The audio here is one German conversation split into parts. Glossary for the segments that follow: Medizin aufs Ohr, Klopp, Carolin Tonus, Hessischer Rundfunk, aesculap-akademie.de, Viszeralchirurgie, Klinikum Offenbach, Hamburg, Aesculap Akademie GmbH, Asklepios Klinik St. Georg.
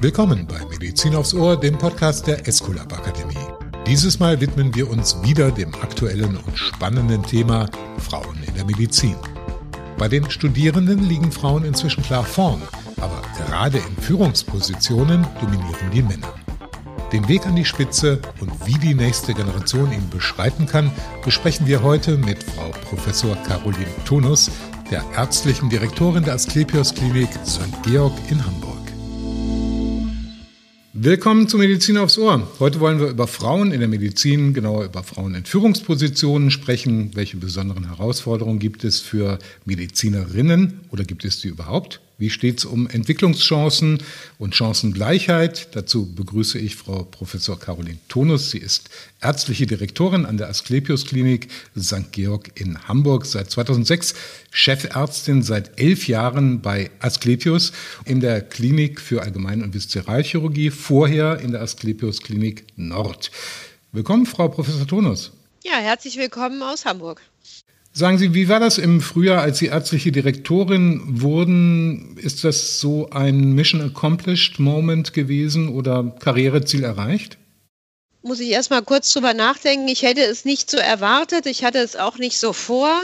Willkommen bei Medizin aufs Ohr, dem Podcast der Aesculap Akademie. Dieses Mal widmen wir uns wieder dem aktuellen und spannenden Thema Frauen in der Medizin. Bei den Studierenden liegen Frauen inzwischen klar vorn, aber gerade in Führungspositionen dominieren die Männer. Den Weg an die Spitze und wie die nächste Generation ihn beschreiten kann, besprechen wir heute mit Frau Professor Carolin Tonus, der ärztlichen Direktorin der Asklepios Klinik St. Georg in Hamburg. Willkommen zu Medizin aufs Ohr. Heute wollen wir über Frauen in der Medizin, genauer über Frauen in Führungspositionen sprechen. Welche besonderen Herausforderungen gibt es für Medizinerinnen oder gibt es die überhaupt? Wie steht es um Entwicklungschancen und Chancengleichheit? Dazu begrüße ich Frau Professor Carolin Tonus. Sie ist ärztliche Direktorin an der Asklepios Klinik St. Georg in Hamburg seit 2006, Chefärztin seit 11 Jahren bei Asklepios in der Klinik für Allgemein- und Viszeralchirurgie, vorher in der Asklepios Klinik Nord. Willkommen, Frau Professor Tonus. Ja, herzlich willkommen aus Hamburg. Sagen Sie, wie war das im Frühjahr, als Sie ärztliche Direktorin wurden? Ist das so ein Mission Accomplished Moment gewesen oder Karriereziel erreicht? Muss ich erstmal kurz drüber nachdenken. Ich hätte es nicht so erwartet. Ich hatte es auch nicht so vor.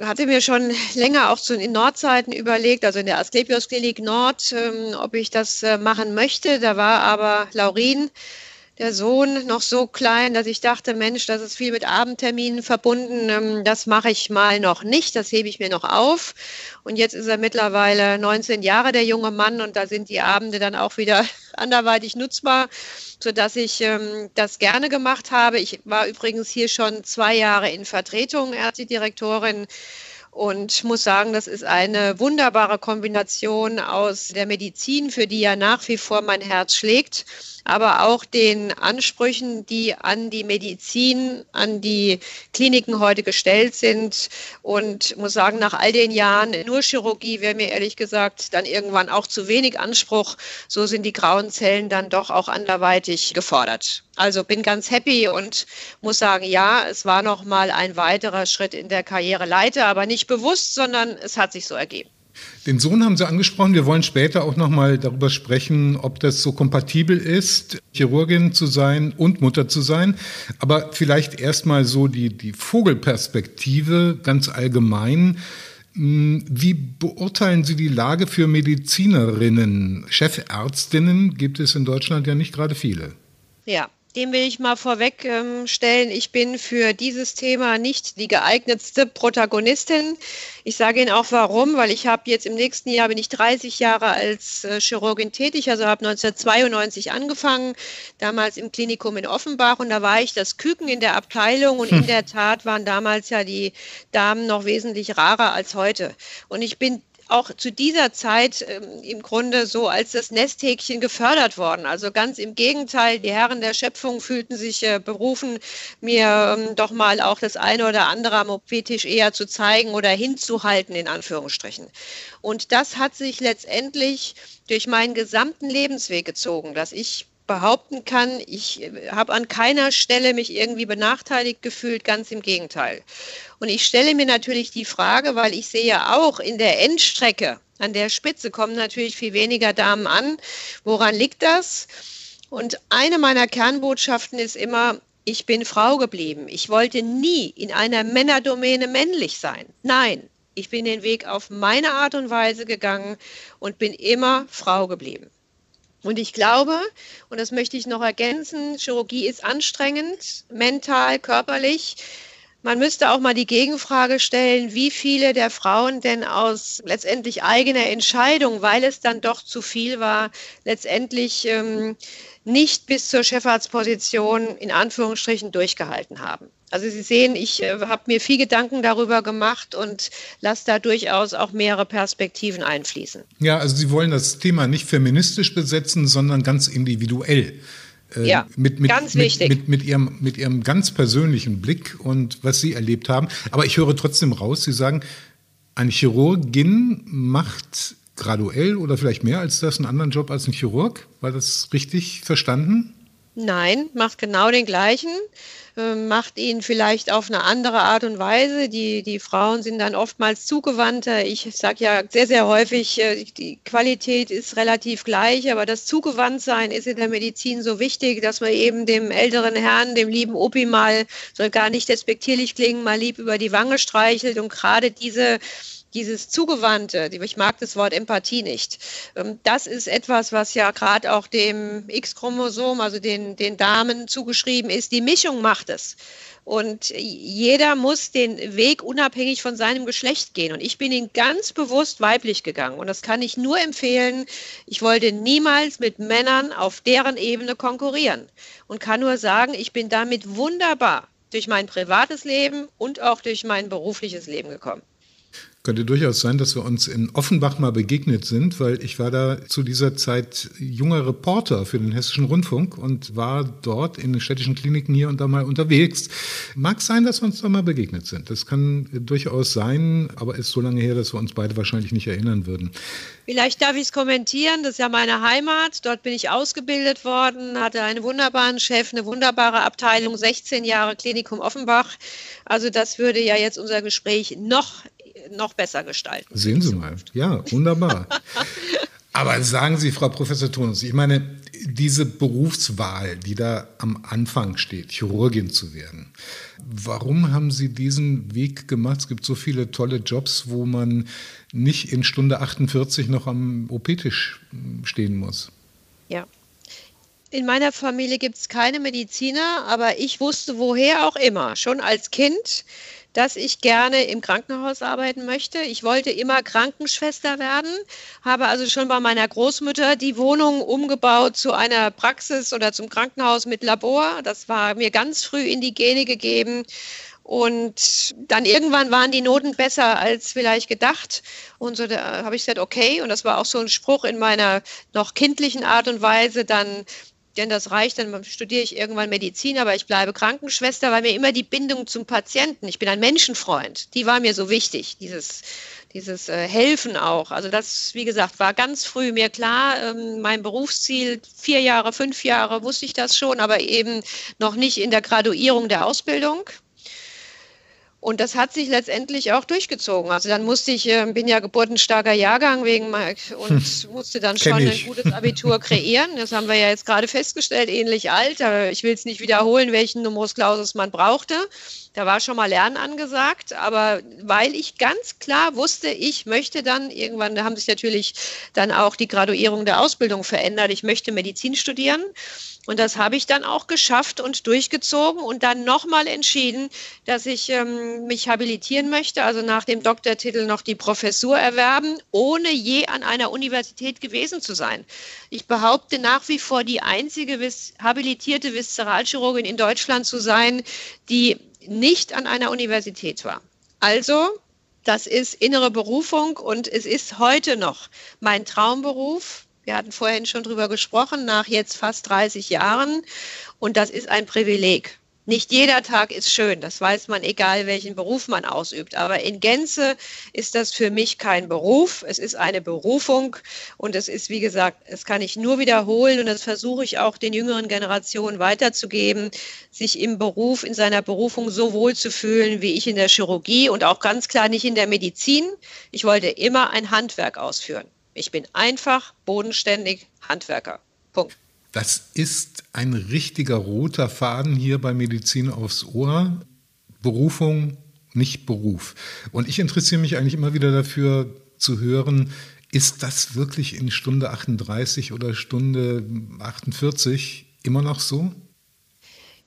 Hatte mir schon länger auch zu den Nordzeiten überlegt, also in der Asklepios Klinik Nord, ob ich das machen möchte. Da war aber Laurin, der Sohn, noch so klein, dass ich dachte, Mensch, das ist viel mit Abendterminen verbunden, das mache ich mal noch nicht, das hebe ich mir noch auf. Und jetzt ist er mittlerweile 19 Jahre, der junge Mann, und da sind die Abende dann auch wieder anderweitig nutzbar, sodass ich das gerne gemacht habe. Ich war übrigens hier schon 2 Jahre in Vertretung, ärztliche Direktorin, und muss sagen, das ist eine wunderbare Kombination aus der Medizin, für die ja nach wie vor mein Herz schlägt, aber auch den Ansprüchen, die an die Medizin, an die Kliniken heute gestellt sind. Und muss sagen, nach all den Jahren nur Chirurgie wäre mir ehrlich gesagt dann irgendwann auch zu wenig Anspruch. So sind die grauen Zellen dann doch auch anderweitig gefordert. Also bin ganz happy und muss sagen, ja, es war nochmal ein weiterer Schritt in der Karriereleiter, aber nicht bewusst, sondern es hat sich so ergeben. Den Sohn haben Sie angesprochen. Wir wollen später auch nochmal darüber sprechen, ob das so kompatibel ist, Chirurgin zu sein und Mutter zu sein. Aber vielleicht erstmal so die Vogelperspektive ganz allgemein. Wie beurteilen Sie die Lage für Medizinerinnen? Chefärztinnen gibt es in Deutschland ja nicht gerade viele. Ja. Dem will ich mal vorweg stellen, ich bin für dieses Thema nicht die geeignetste Protagonistin. Ich sage Ihnen auch warum, weil ich habe jetzt im nächsten Jahr, bin ich 30 Jahre als Chirurgin tätig, also habe 1992 angefangen, damals im Klinikum in Offenbach, und da war ich das Küken in der Abteilung, und in der Tat waren damals ja die Damen noch wesentlich rarer als heute. Und ich bin auch zu dieser Zeit im Grunde so als das Nesthäkchen gefördert worden. Also ganz im Gegenteil, die Herren der Schöpfung fühlten sich berufen, mir doch mal auch das eine oder andere am OP-Tisch eher zu zeigen oder hinzuhalten, in Anführungsstrichen. Und das hat sich letztendlich durch meinen gesamten Lebensweg gezogen, dass ich behaupten kann, ich habe an keiner Stelle mich irgendwie benachteiligt gefühlt, ganz im Gegenteil. Und ich stelle mir natürlich die Frage, weil ich sehe ja auch in der Endstrecke, an der Spitze kommen natürlich viel weniger Damen an. Woran liegt das? Und eine meiner Kernbotschaften ist immer, ich bin Frau geblieben. Ich wollte nie in einer Männerdomäne männlich sein. Nein, ich bin den Weg auf meine Art und Weise gegangen und bin immer Frau geblieben. Und ich glaube, und das möchte ich noch ergänzen, Chirurgie ist anstrengend, mental, körperlich. Man müsste auch mal die Gegenfrage stellen, wie viele der Frauen denn aus letztendlich eigener Entscheidung, weil es dann doch zu viel war, letztendlich nicht bis zur Chefarztposition in Anführungsstrichen durchgehalten haben. Also Sie sehen, ich habe mir viel Gedanken darüber gemacht und lasse da durchaus auch mehrere Perspektiven einfließen. Ja, also Sie wollen das Thema nicht feministisch besetzen, sondern ganz individuell. Ja, ganz wichtig. Mit Ihrem ganz persönlichen Blick und was Sie erlebt haben. Aber ich höre trotzdem raus, Sie sagen, eine Chirurgin macht graduell oder vielleicht mehr als das einen anderen Job als ein Chirurg. War das richtig verstanden? Nein, macht genau den gleichen, macht ihn vielleicht auf eine andere Art und Weise. Die Frauen sind dann oftmals zugewandter. Ich sage ja sehr, sehr häufig, die Qualität ist relativ gleich, aber das Zugewandtsein ist in der Medizin so wichtig, dass man eben dem älteren Herrn, dem lieben Opi mal, soll gar nicht despektierlich klingen, mal lieb über die Wange streichelt und gerade dieses Zugewandte, ich mag das Wort Empathie nicht, das ist etwas, was ja gerade auch dem X-Chromosom, also den Damen zugeschrieben ist. Die Mischung macht es. Und jeder muss den Weg unabhängig von seinem Geschlecht gehen. Und ich bin ihn ganz bewusst weiblich gegangen. Und das kann ich nur empfehlen. Ich wollte niemals mit Männern auf deren Ebene konkurrieren. Und kann nur sagen, ich bin damit wunderbar durch mein privates Leben und auch durch mein berufliches Leben gekommen. Könnte durchaus sein, dass wir uns in Offenbach mal begegnet sind, weil ich war da zu dieser Zeit junger Reporter für den Hessischen Rundfunk und war dort in den städtischen Kliniken hier und da mal unterwegs. Mag sein, dass wir uns da mal begegnet sind. Das kann durchaus sein, aber ist so lange her, dass wir uns beide wahrscheinlich nicht erinnern würden. Vielleicht darf ich es kommentieren. Das ist ja meine Heimat. Dort bin ich ausgebildet worden, hatte einen wunderbaren Chef, eine wunderbare Abteilung, 16 Jahre Klinikum Offenbach. Also das würde ja jetzt unser Gespräch noch besser gestalten. Sehen Sie mal. Ja, wunderbar. Aber sagen Sie, Frau Professor Tonus, ich meine, diese Berufswahl, die da am Anfang steht, Chirurgin zu werden, warum haben Sie diesen Weg gemacht? Es gibt so viele tolle Jobs, wo man nicht in Stunde 48 noch am OP-Tisch stehen muss. Ja. In meiner Familie gibt es keine Mediziner, aber ich wusste woher auch immer, schon als Kind, dass ich gerne im Krankenhaus arbeiten möchte. Ich wollte immer Krankenschwester werden, habe also schon bei meiner Großmutter die Wohnung umgebaut zu einer Praxis oder zum Krankenhaus mit Labor. Das war mir ganz früh in die Gene gegeben. Und dann irgendwann waren die Noten besser als vielleicht gedacht. Und so da habe ich gesagt, okay. Und das war auch so ein Spruch in meiner noch kindlichen Art und Weise dann, denn das reicht, dann studiere ich irgendwann Medizin, aber ich bleibe Krankenschwester, weil mir immer die Bindung zum Patienten, ich bin ein Menschenfreund, die war mir so wichtig, dieses Helfen auch. Also das, wie gesagt, war ganz früh mir klar, mein Berufsziel, 4 Jahre, 5 Jahre wusste ich das schon, aber eben noch nicht in der Graduierung der Ausbildung. Und das hat sich letztendlich auch durchgezogen. Also dann musste ich, bin ja geburtenstarker Jahrgang wegen Mike und musste dann schon ein gutes Abitur kreieren. Das haben wir ja jetzt gerade festgestellt, ähnlich alt. Aber ich will es nicht wiederholen, welchen Numerus Clausus man brauchte. Da war schon mal Lernen angesagt. Aber weil ich ganz klar wusste, ich möchte dann, irgendwann haben sich natürlich dann auch die Graduierung der Ausbildung verändert. Ich möchte Medizin studieren. Und das habe ich dann auch geschafft und durchgezogen und dann nochmal entschieden, dass ich mich habilitieren möchte, also nach dem Doktortitel noch die Professur erwerben, ohne je an einer Universität gewesen zu sein. Ich behaupte nach wie vor, die einzige habilitierte Viszeralchirurgin in Deutschland zu sein, die nicht an einer Universität war. Also, das ist innere Berufung und es ist heute noch mein Traumberuf. Wir hatten vorhin schon drüber gesprochen, nach jetzt fast 30 Jahren. Und das ist ein Privileg. Nicht jeder Tag ist schön, das weiß man, egal welchen Beruf man ausübt. Aber in Gänze ist das für mich kein Beruf, es ist eine Berufung. Und es ist, wie gesagt, das kann ich nur wiederholen und das versuche ich auch den jüngeren Generationen weiterzugeben, sich im Beruf, in seiner Berufung so wohl zu fühlen, wie ich in der Chirurgie und auch ganz klar nicht in der Medizin. Ich wollte immer ein Handwerk ausführen. Ich bin einfach, bodenständig, Handwerker. Punkt. Das ist ein richtiger roter Faden hier bei Medizin aufs Ohr. Berufung, nicht Beruf. Und ich interessiere mich eigentlich immer wieder dafür zu hören, ist das wirklich in Stunde 38 oder Stunde 48 immer noch so?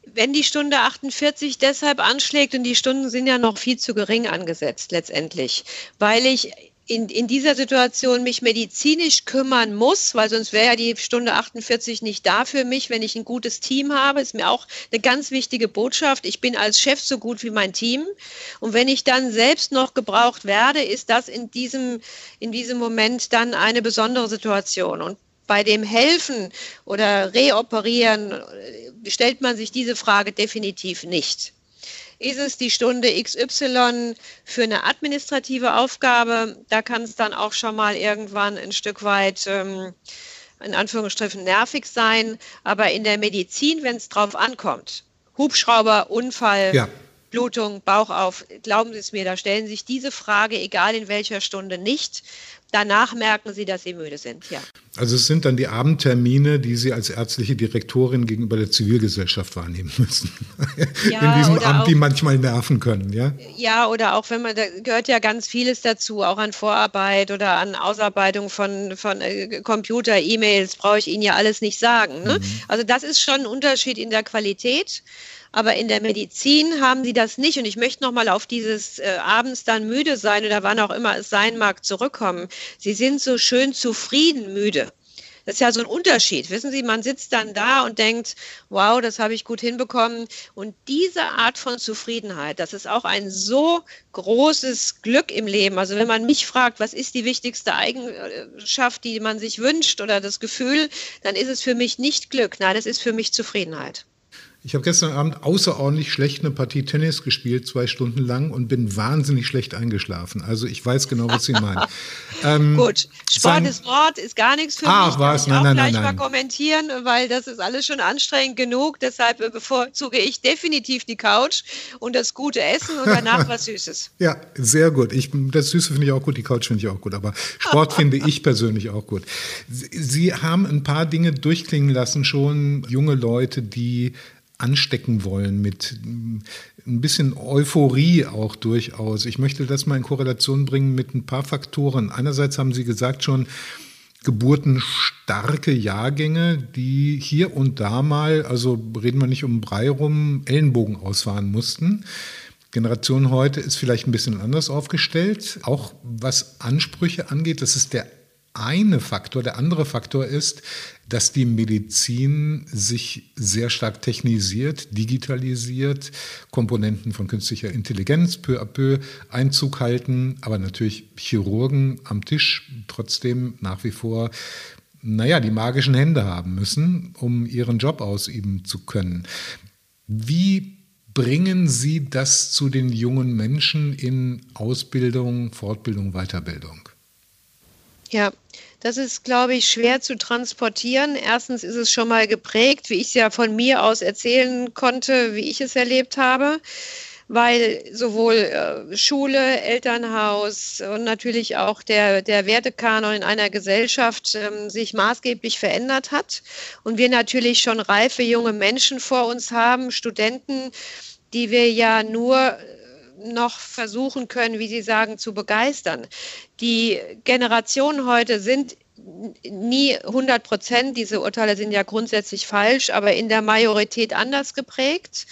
Wenn die Stunde 48 deshalb anschlägt, und die Stunden sind ja noch viel zu gering angesetzt letztendlich, weil ich in dieser Situation mich medizinisch kümmern muss, weil sonst wäre ja die Stunde 48 nicht da für mich, wenn ich ein gutes Team habe. Ist mir auch eine ganz wichtige Botschaft. Ich bin als Chef so gut wie mein Team. Und wenn ich dann selbst noch gebraucht werde, ist das in diesem Moment dann eine besondere Situation. Und bei dem Helfen oder Reoperieren stellt man sich diese Frage definitiv nicht. Ist es die Stunde XY für eine administrative Aufgabe? Da kann es dann auch schon mal irgendwann ein Stück weit in Anführungsstrichen nervig sein, aber in der Medizin, wenn es drauf ankommt, Hubschrauber, Unfall, ja, Blutung, Bauch auf, glauben Sie es mir, da stellen Sie sich diese Frage, egal in welcher Stunde, nicht. Danach merken Sie, dass Sie müde sind, ja. Also es sind dann die Abendtermine, die Sie als ärztliche Direktorin gegenüber der Zivilgesellschaft wahrnehmen müssen. Ja, in diesem Amt, auch, die manchmal nerven können, ja? Ja, oder auch wenn man, da gehört ja ganz vieles dazu, auch an Vorarbeit oder an Ausarbeitung von Computer, E-Mails, brauche ich Ihnen ja alles nicht sagen, ne? Mhm. Also das ist schon ein Unterschied in der Qualität. Aber in der Medizin haben sie das nicht. Und ich möchte nochmal auf dieses abends dann müde sein oder wann auch immer es sein mag zurückkommen. Sie sind so schön zufrieden müde. Das ist ja so ein Unterschied. Wissen Sie, man sitzt dann da und denkt, wow, das habe ich gut hinbekommen. Und diese Art von Zufriedenheit, das ist auch ein so großes Glück im Leben. Also wenn man mich fragt, was ist die wichtigste Eigenschaft, die man sich wünscht oder das Gefühl, dann ist es für mich nicht Glück. Nein, es ist für mich Zufriedenheit. Ich habe gestern Abend außerordentlich schlecht eine Partie Tennis gespielt, 2 Stunden lang, und bin wahnsinnig schlecht eingeschlafen. Also ich weiß genau, was Sie meinen. Gut, Sport ist Mord, ist gar nichts für mich. War es? Nein. Mal kommentieren, weil das ist alles schon anstrengend genug. Deshalb bevorzuge ich definitiv die Couch und das gute Essen und danach was Süßes. Ja, sehr gut. Das Süße finde ich auch gut, die Couch finde ich auch gut. Aber Sport finde ich persönlich auch gut. Sie haben ein paar Dinge durchklingen lassen schon. Junge Leute, die anstecken wollen mit ein bisschen Euphorie auch durchaus. Ich möchte das mal in Korrelation bringen mit ein paar Faktoren. Einerseits haben Sie gesagt schon, geburtenstarke Jahrgänge, die hier und da mal, also reden wir nicht um den Brei rum, Ellenbogen ausfahren mussten. Generation heute ist vielleicht ein bisschen anders aufgestellt. Auch was Ansprüche angeht, das ist der eine Faktor. Der andere Faktor ist, dass die Medizin sich sehr stark technisiert, digitalisiert, Komponenten von künstlicher Intelligenz peu à peu Einzug halten, aber natürlich Chirurgen am Tisch trotzdem nach wie vor, naja, die magischen Hände haben müssen, um ihren Job ausüben zu können. Wie bringen Sie das zu den jungen Menschen in Ausbildung, Fortbildung, Weiterbildung? Ja, das ist, glaube ich, schwer zu transportieren. Erstens ist es schon mal geprägt, wie ich es ja von mir aus erzählen konnte, wie ich es erlebt habe, weil sowohl Schule, Elternhaus und natürlich auch der Wertekanon in einer Gesellschaft sich maßgeblich verändert hat und wir natürlich schon reife junge Menschen vor uns haben, Studenten, die wir ja nur noch versuchen können, wie Sie sagen, zu begeistern. Die Generationen heute sind nie 100%, diese Urteile sind ja grundsätzlich falsch, aber in der Majorität anders geprägt.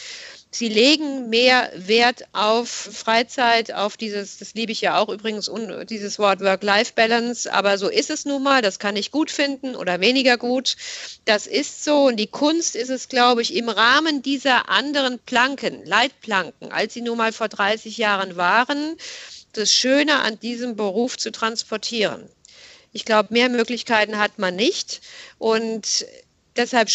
Sie legen mehr Wert auf Freizeit, auf dieses, das liebe ich ja auch übrigens, dieses Wort Work-Life-Balance, aber so ist es nun mal, das kann ich gut finden oder weniger gut, das ist so und die Kunst ist es, glaube ich, im Rahmen dieser anderen Planken, Leitplanken, als sie nun mal vor 30 Jahren waren, das Schöne an diesem Beruf zu transportieren. Ich glaube, mehr Möglichkeiten hat man nicht und deshalb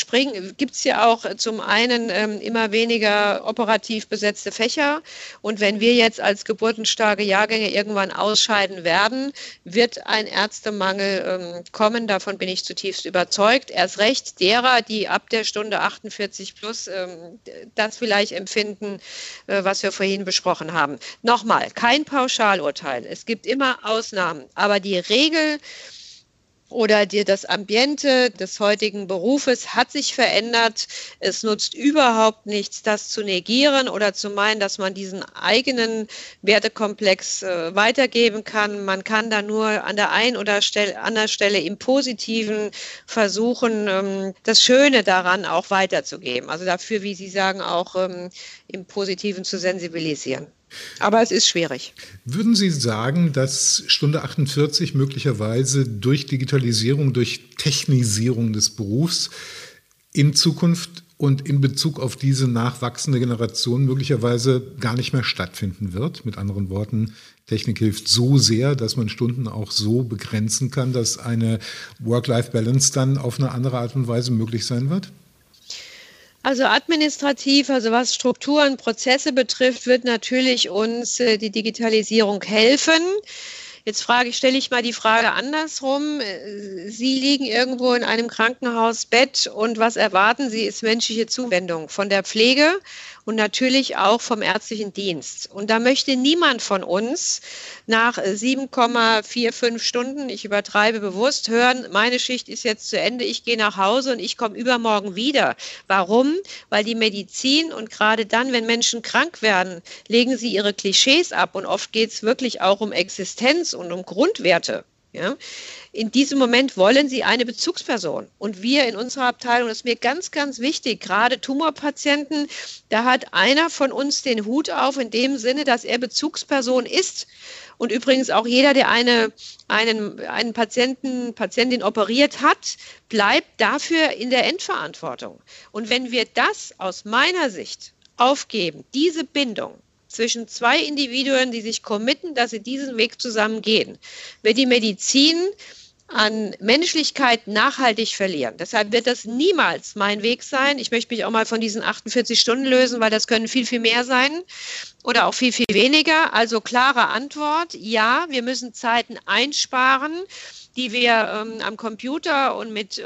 gibt es ja auch zum einen immer weniger operativ besetzte Fächer. Und wenn wir jetzt als geburtenstarke Jahrgänge irgendwann ausscheiden werden, wird ein Ärztemangel kommen. Davon bin ich zutiefst überzeugt. Erst recht derer, die ab der Stunde 48 plus das vielleicht empfinden, was wir vorhin besprochen haben. Nochmal, kein Pauschalurteil. Es gibt immer Ausnahmen. Aber die Regel oder das Ambiente des heutigen Berufes hat sich verändert. Es nutzt überhaupt nichts, das zu negieren oder zu meinen, dass man diesen eigenen Wertekomplex weitergeben kann. Man kann da nur an der einen oder anderen Stelle im Positiven versuchen, das Schöne daran auch weiterzugeben. Also dafür, wie Sie sagen, auch im Positiven zu sensibilisieren. Aber es ist schwierig. Würden Sie sagen, dass Stunde 48 möglicherweise durch Digitalisierung, durch Technisierung des Berufs in Zukunft und in Bezug auf diese nachwachsende Generation möglicherweise gar nicht mehr stattfinden wird? Mit anderen Worten, Technik hilft so sehr, dass man Stunden auch so begrenzen kann, dass eine Work-Life-Balance dann auf eine andere Art und Weise möglich sein wird? Also administrativ, also was Strukturen, Prozesse betrifft, wird natürlich uns die Digitalisierung helfen. Jetzt stelle ich mal die Frage andersrum. Sie liegen irgendwo in einem Krankenhausbett und was erwarten Sie, ist menschliche Zuwendung von der Pflege und natürlich auch vom ärztlichen Dienst. Und da möchte niemand von uns nach 7,45 Stunden, ich übertreibe bewusst, hören, meine Schicht ist jetzt zu Ende, ich gehe nach Hause und ich komme übermorgen wieder. Warum? Weil die Medizin und gerade dann, wenn Menschen krank werden, legen sie ihre Klischees ab und oft geht es wirklich auch um Existenz und um Grundwerte. Ja? In diesem Moment wollen sie eine Bezugsperson. Und wir in unserer Abteilung, das ist mir ganz, ganz wichtig, gerade Tumorpatienten, da hat einer von uns den Hut auf in dem Sinne, dass er Bezugsperson ist. Und übrigens auch jeder, der einen Patientin operiert hat, bleibt dafür in der Endverantwortung. Und wenn wir das aus meiner Sicht aufgeben, diese Bindung, zwischen zwei Individuen, die sich committen, dass sie diesen Weg zusammen gehen, wird die Medizin an Menschlichkeit nachhaltig verlieren. Deshalb wird das niemals mein Weg sein. Ich möchte mich auch mal von diesen 48 Stunden lösen, weil das können viel, viel mehr sein oder auch viel, viel weniger. Also klare Antwort, ja, wir müssen Zeiten einsparen, die wir am Computer und mit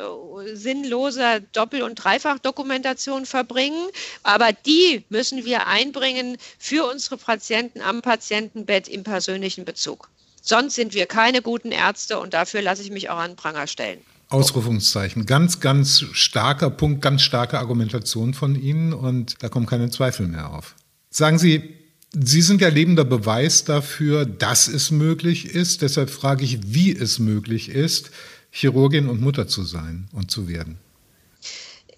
sinnloser Doppel- und Dreifachdokumentation verbringen. Aber die müssen wir einbringen für unsere Patienten am Patientenbett im persönlichen Bezug. Sonst sind wir keine guten Ärzte und dafür lasse ich mich auch an den Pranger stellen. Ausrufungszeichen. Ganz, ganz starker Punkt, ganz starke Argumentation von Ihnen und da kommen keine Zweifel mehr auf. Sagen Sie, Sie sind ja lebender Beweis dafür, dass es möglich ist. Deshalb frage ich, wie es möglich ist, Chirurgin und Mutter zu sein und zu werden.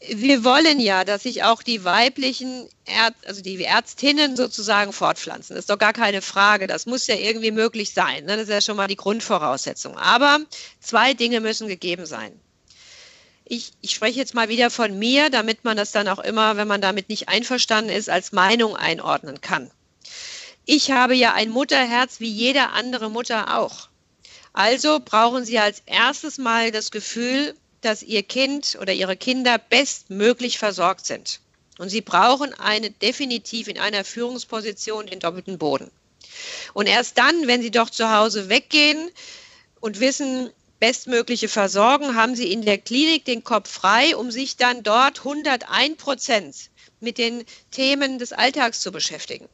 Wir wollen ja, dass sich auch die weiblichen die Ärztinnen sozusagen fortpflanzen. Das ist doch gar keine Frage. Das muss ja irgendwie möglich sein. Ne? Das ist ja schon mal die Grundvoraussetzung. Aber zwei Dinge müssen gegeben sein. Ich spreche jetzt mal wieder von mir, damit man das dann auch immer, wenn man damit nicht einverstanden ist, als Meinung einordnen kann. Ich habe ja ein Mutterherz wie jede andere Mutter auch. Also brauchen Sie als erstes mal das Gefühl, dass Ihr Kind oder Ihre Kinder bestmöglich versorgt sind. Und Sie brauchen definitiv in einer Führungsposition den doppelten Boden. Und erst dann, wenn Sie doch zu Hause weggehen und wissen, bestmögliche Versorgung, haben Sie in der Klinik den Kopf frei, um sich dann dort 101% mit den Themen des Alltags zu beschäftigen.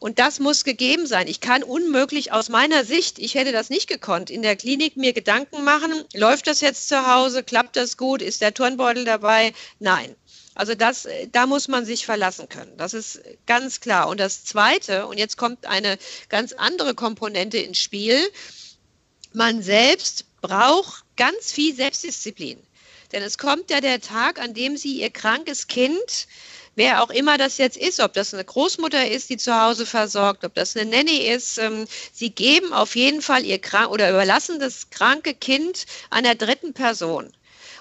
Und das muss gegeben sein. Ich kann unmöglich aus meiner Sicht, ich hätte das nicht gekonnt, in der Klinik mir Gedanken machen, läuft das jetzt zu Hause, klappt das gut, ist der Turnbeutel dabei? Nein. Also da muss man sich verlassen können. Das ist ganz klar. Und das Zweite, und jetzt kommt eine ganz andere Komponente ins Spiel, man selbst braucht ganz viel Selbstdisziplin. Denn es kommt ja der Tag, an dem Sie Ihr krankes Kind, wer auch immer das jetzt ist, ob das eine Großmutter ist, die zu Hause versorgt, ob das eine Nanny ist, sie geben auf jeden Fall überlassen das kranke Kind einer dritten Person.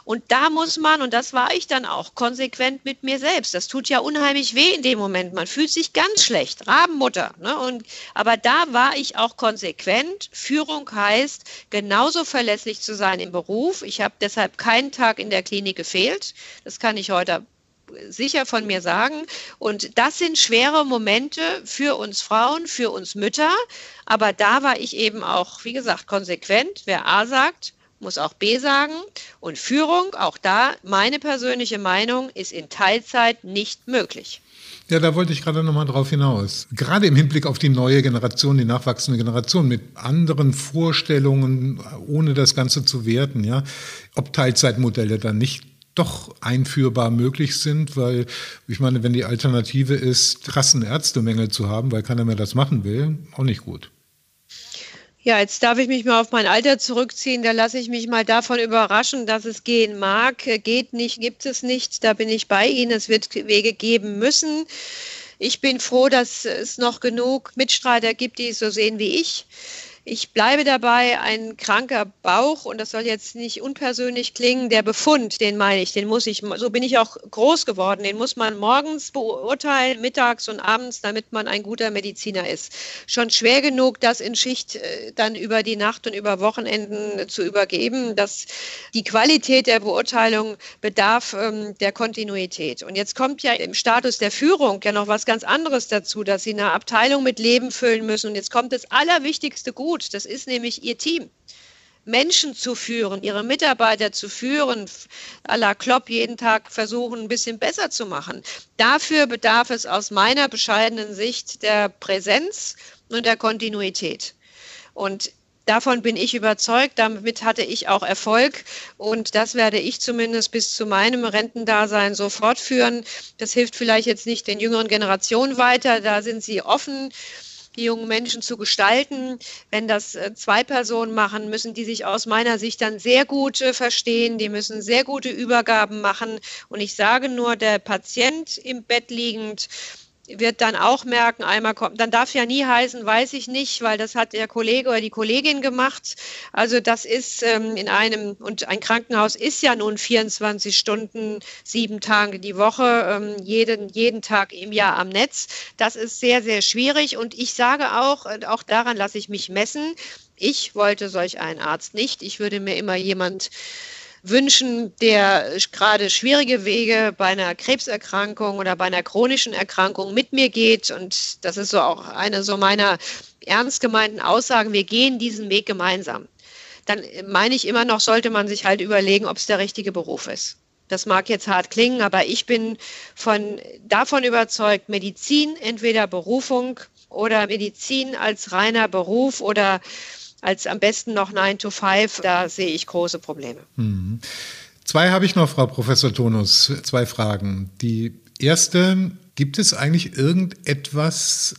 Und da muss man, und das war ich dann auch, konsequent mit mir selbst. Das tut ja unheimlich weh in dem Moment. Man fühlt sich ganz schlecht. Rabenmutter. Ne? Aber da war ich auch konsequent. Führung heißt, genauso verlässlich zu sein im Beruf. Ich habe deshalb keinen Tag in der Klinik gefehlt. Das kann ich heute sicher von mir sagen. Und das sind schwere Momente für uns Frauen, für uns Mütter. Aber da war ich eben auch, wie gesagt, konsequent. Wer A sagt, muss auch B sagen. Und Führung, auch da, meine persönliche Meinung, ist in Teilzeit nicht möglich. Ja, da wollte ich gerade nochmal drauf hinaus. Gerade im Hinblick auf die neue Generation, die nachwachsende Generation mit anderen Vorstellungen, ohne das Ganze zu werten, ja, ob Teilzeitmodelle dann nicht doch einführbar möglich sind, weil ich meine, wenn die Alternative ist, krassen Ärztemängel zu haben, weil keiner mehr das machen will, auch nicht gut. Ja, jetzt darf ich mich mal auf mein Alter zurückziehen, da lasse ich mich mal davon überraschen, dass es gehen mag, geht nicht, gibt es nicht, da bin ich bei Ihnen, es wird Wege geben müssen. Ich bin froh, dass es noch genug Mitstreiter gibt, die es so sehen wie ich. Ich bleibe dabei, ein kranker Bauch, und das soll jetzt nicht unpersönlich klingen, der Befund, den meine ich, so bin ich auch groß geworden, den muss man morgens beurteilen, mittags und abends, damit man ein guter Mediziner ist. Schon schwer genug, das in Schicht dann über die Nacht und über Wochenenden zu übergeben, dass die Qualität der Beurteilung bedarf der Kontinuität. Und jetzt kommt ja im Status der Führung ja noch was ganz anderes dazu, dass Sie eine Abteilung mit Leben füllen müssen. Und jetzt kommt das allerwichtigste Gut, gut. Das ist nämlich ihr Team. Menschen zu führen, ihre Mitarbeiter zu führen, à la Klopp jeden Tag versuchen, ein bisschen besser zu machen. Dafür bedarf es aus meiner bescheidenen Sicht der Präsenz und der Kontinuität. Und davon bin ich überzeugt, damit hatte ich auch Erfolg und das werde ich zumindest bis zu meinem Rentendasein so fortführen. Das hilft vielleicht jetzt nicht den jüngeren Generationen weiter, da sind sie offen, die jungen Menschen zu gestalten. Wenn das zwei Personen machen, müssen die sich aus meiner Sicht dann sehr gut verstehen, die müssen sehr gute Übergaben machen und ich sage nur, der Patient im Bett liegend wird dann auch merken, einmal kommt, dann darf ja nie heißen, weiß ich nicht, weil das hat der Kollege oder die Kollegin gemacht. Also das ist und ein Krankenhaus ist ja nun 24 Stunden, 7 Tage die Woche, jeden Tag im Jahr am Netz. Das ist sehr, sehr schwierig und ich sage auch daran lasse ich mich messen, ich wollte solch einen Arzt nicht. Ich würde mir immer jemand wünschen, der gerade schwierige Wege bei einer Krebserkrankung oder bei einer chronischen Erkrankung mit mir geht. Und das ist so auch eine so meiner ernst gemeinten Aussagen. Wir gehen diesen Weg gemeinsam. Dann meine ich immer noch, sollte man sich halt überlegen, ob es der richtige Beruf ist. Das mag jetzt hart klingen, aber ich bin davon überzeugt, Medizin entweder Berufung oder Medizin als reiner Beruf oder als am besten noch 9 to 5, da sehe ich große Probleme. Hm. 2 habe ich noch, Frau Professor Tonus, 2 Fragen. Die erste, gibt es eigentlich irgendetwas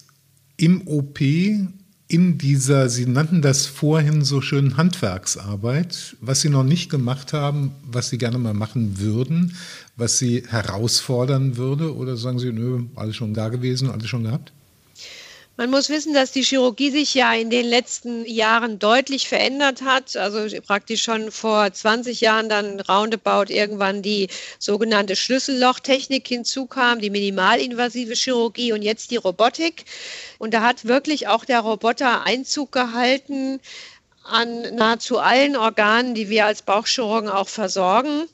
im OP, in dieser, Sie nannten das vorhin so schön Handwerksarbeit, was Sie noch nicht gemacht haben, was Sie gerne mal machen würden, was Sie herausfordern würde? Oder sagen Sie, nö, alles schon da gewesen, alles schon gehabt? Man muss wissen, dass die Chirurgie sich ja in den letzten Jahren deutlich verändert hat. Also praktisch schon vor 20 Jahren dann roundabout irgendwann die sogenannte Schlüssellochtechnik hinzukam, die minimalinvasive Chirurgie und jetzt die Robotik. Und da hat wirklich auch der Roboter Einzug gehalten an nahezu allen Organen, die wir als Bauchchirurgen auch versorgen.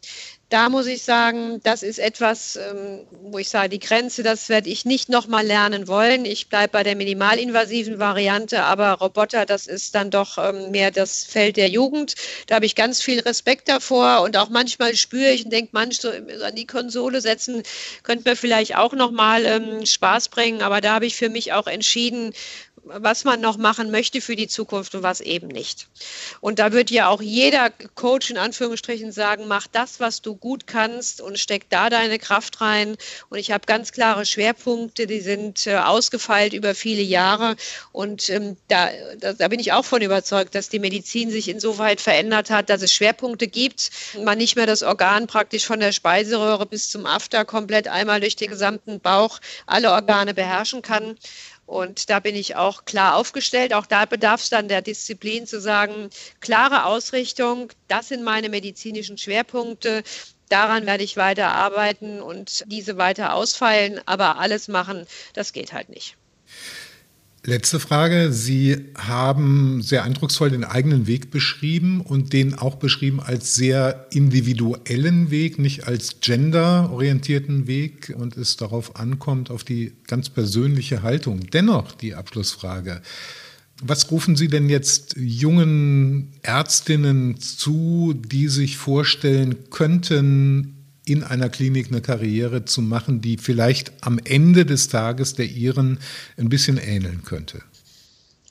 Da muss ich sagen, das ist etwas, wo ich sage, die Grenze, das werde ich nicht nochmal lernen wollen. Ich bleibe bei der minimalinvasiven Variante, aber Roboter, das ist dann doch mehr das Feld der Jugend. Da habe ich ganz viel Respekt davor und auch manchmal spüre ich und denke, so an die Konsole setzen, könnte mir vielleicht auch nochmal Spaß bringen. Aber da habe ich für mich auch entschieden, was man noch machen möchte für die Zukunft und was eben nicht. Und da wird ja auch jeder Coach in Anführungsstrichen sagen, mach das, was du gut kannst und steck da deine Kraft rein. Und ich habe ganz klare Schwerpunkte, die sind ausgefeilt über viele Jahre. Und da bin ich auch von überzeugt, dass die Medizin sich insoweit verändert hat, dass es Schwerpunkte gibt. Man nicht mehr das Organ praktisch von der Speiseröhre bis zum After komplett einmal durch den gesamten Bauch alle Organe beherrschen kann. Und da bin ich auch klar aufgestellt. Auch da bedarf es dann der Disziplin zu sagen, klare Ausrichtung, das sind meine medizinischen Schwerpunkte. Daran werde ich weiter arbeiten und diese weiter ausfeilen. Aber alles machen, das geht halt nicht. Letzte Frage. Sie haben sehr eindrucksvoll den eigenen Weg beschrieben und den auch beschrieben als sehr individuellen Weg, nicht als genderorientierten Weg und es darauf ankommt, auf die ganz persönliche Haltung. Dennoch die Abschlussfrage. Was rufen Sie denn jetzt jungen Ärztinnen zu, die sich vorstellen könnten, in einer Klinik eine Karriere zu machen, die vielleicht am Ende des Tages der ihren ein bisschen ähneln könnte?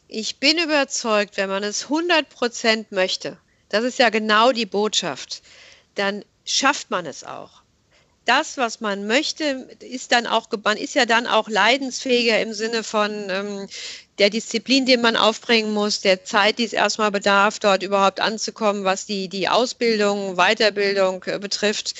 Ich bin überzeugt, wenn man es 100% möchte, das ist ja genau die Botschaft, dann schafft man es auch. Das, was man möchte, ist ja dann auch leidensfähiger im Sinne von der Disziplin, die man aufbringen muss, der Zeit, die es erstmal bedarf, dort überhaupt anzukommen, was die Ausbildung, Weiterbildung betrifft.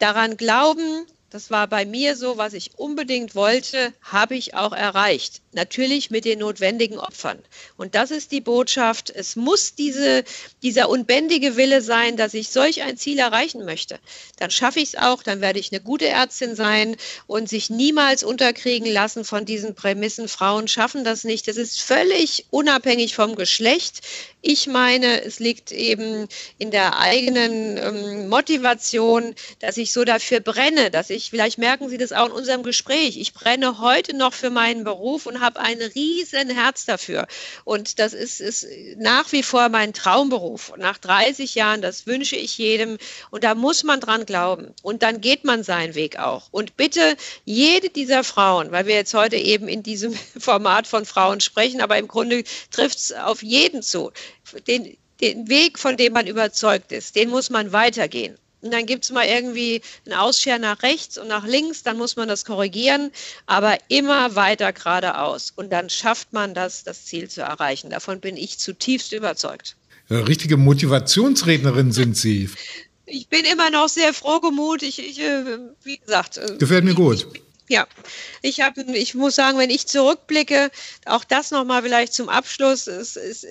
Daran glauben, das war bei mir so, was ich unbedingt wollte, habe ich auch erreicht. Natürlich mit den notwendigen Opfern. Und das ist die Botschaft, es muss dieser unbändige Wille sein, dass ich solch ein Ziel erreichen möchte. Dann schaffe ich es auch, dann werde ich eine gute Ärztin sein und sich niemals unterkriegen lassen von diesen Prämissen, Frauen schaffen das nicht. Das ist völlig unabhängig vom Geschlecht. Ich meine, es liegt eben in der eigenen Motivation, dass ich so dafür brenne, dass ich vielleicht merken Sie das auch in unserem Gespräch, ich brenne heute noch für meinen Beruf und habe ein riesen Herz dafür. Und das ist nach wie vor mein Traumberuf. Und nach 30 Jahren, das wünsche ich jedem. Und da muss man dran glauben. Und dann geht man seinen Weg auch. Und bitte jede dieser Frauen, weil wir jetzt heute eben in diesem Format von Frauen sprechen, aber im Grunde trifft es auf jeden zu. Den Weg, von dem man überzeugt ist, den muss man weitergehen. Und dann gibt es mal irgendwie einen Ausscher nach rechts und nach links, dann muss man das korrigieren, aber immer weiter geradeaus. Und dann schafft man das Ziel zu erreichen. Davon bin ich zutiefst überzeugt. Eine richtige Motivationsrednerin sind Sie. Ich bin immer noch sehr frohgemut. Ich wie gesagt, gefällt mir gut. Ja, ich muss sagen, wenn ich zurückblicke, auch das nochmal vielleicht zum Abschluss,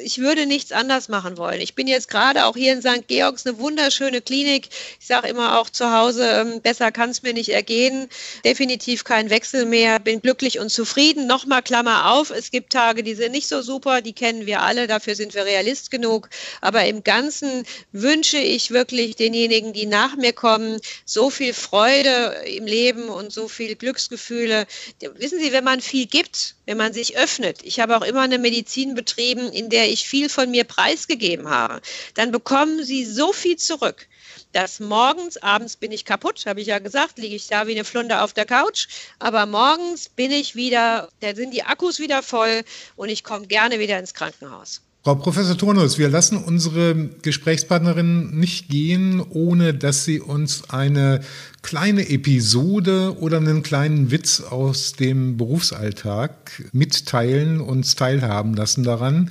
ich würde nichts anders machen wollen. Ich bin jetzt gerade auch hier in St. Georgs, eine wunderschöne Klinik. Ich sage immer auch zu Hause, besser kann es mir nicht ergehen. Definitiv kein Wechsel mehr, bin glücklich und zufrieden. Nochmal Klammer auf, es gibt Tage, die sind nicht so super, die kennen wir alle, dafür sind wir Realist genug. Aber im Ganzen wünsche ich wirklich denjenigen, die nach mir kommen, so viel Freude im Leben und so viel Glücksgefühle. Wissen Sie, wenn man viel gibt, wenn man sich öffnet, ich habe auch immer eine Medizin betrieben, in der ich viel von mir preisgegeben habe, dann bekommen Sie so viel zurück, dass morgens, abends bin ich kaputt, habe ich ja gesagt, liege ich da wie eine Flunder auf der Couch, aber morgens bin ich wieder, da sind die Akkus wieder voll und ich komme gerne wieder ins Krankenhaus. Frau Professor Tonus, wir lassen unsere Gesprächspartnerin nicht gehen, ohne dass sie uns eine kleine Episode oder einen kleinen Witz aus dem Berufsalltag mitteilen, uns teilhaben lassen daran.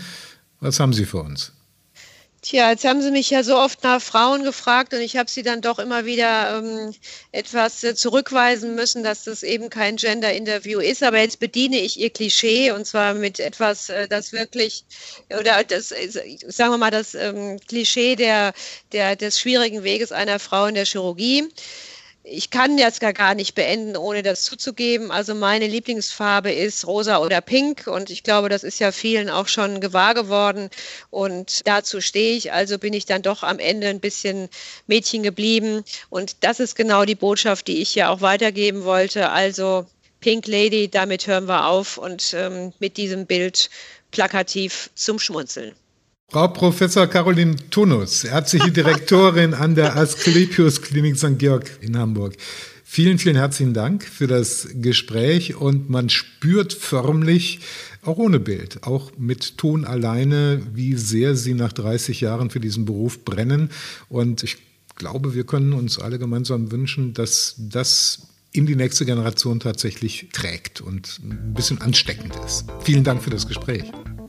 Was haben Sie für uns? Tja, jetzt haben Sie mich ja so oft nach Frauen gefragt und ich habe Sie dann doch immer wieder etwas zurückweisen müssen, dass das eben kein Gender-Interview ist. Aber jetzt bediene ich Ihr Klischee und zwar mit etwas, das wirklich, oder das, sagen wir mal, das Klischee des schwierigen Weges einer Frau in der Chirurgie. Ich kann jetzt gar nicht beenden, ohne das zuzugeben. Also meine Lieblingsfarbe ist rosa oder pink und ich glaube, das ist ja vielen auch schon gewahr geworden und dazu stehe ich. Also bin ich dann doch am Ende ein bisschen Mädchen geblieben und das ist genau die Botschaft, die ich ja auch weitergeben wollte. Also Pink Lady, damit hören wir auf und mit diesem Bild plakativ zum Schmunzeln. Frau Professor Carolin Tonus, ärztliche Direktorin an der Asklepios Klinik St. Georg in Hamburg. Vielen, vielen herzlichen Dank für das Gespräch und man spürt förmlich, auch ohne Bild, auch mit Ton alleine, wie sehr Sie nach 30 Jahren für diesen Beruf brennen. Und ich glaube, wir können uns alle gemeinsam wünschen, dass das in die nächste Generation tatsächlich trägt und ein bisschen ansteckend ist. Vielen Dank für das Gespräch.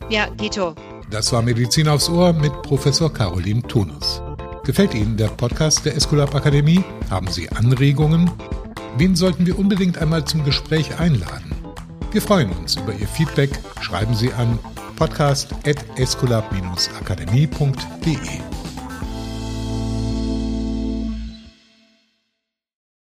Ja, Dito. Das war Medizin aufs Ohr mit Professor Carolin Tonus. Gefällt Ihnen der Podcast der Aesculap Akademie? Haben Sie Anregungen? Wen sollten wir unbedingt einmal zum Gespräch einladen? Wir freuen uns über Ihr Feedback. Schreiben Sie an podcast@aesculap-akademie.de.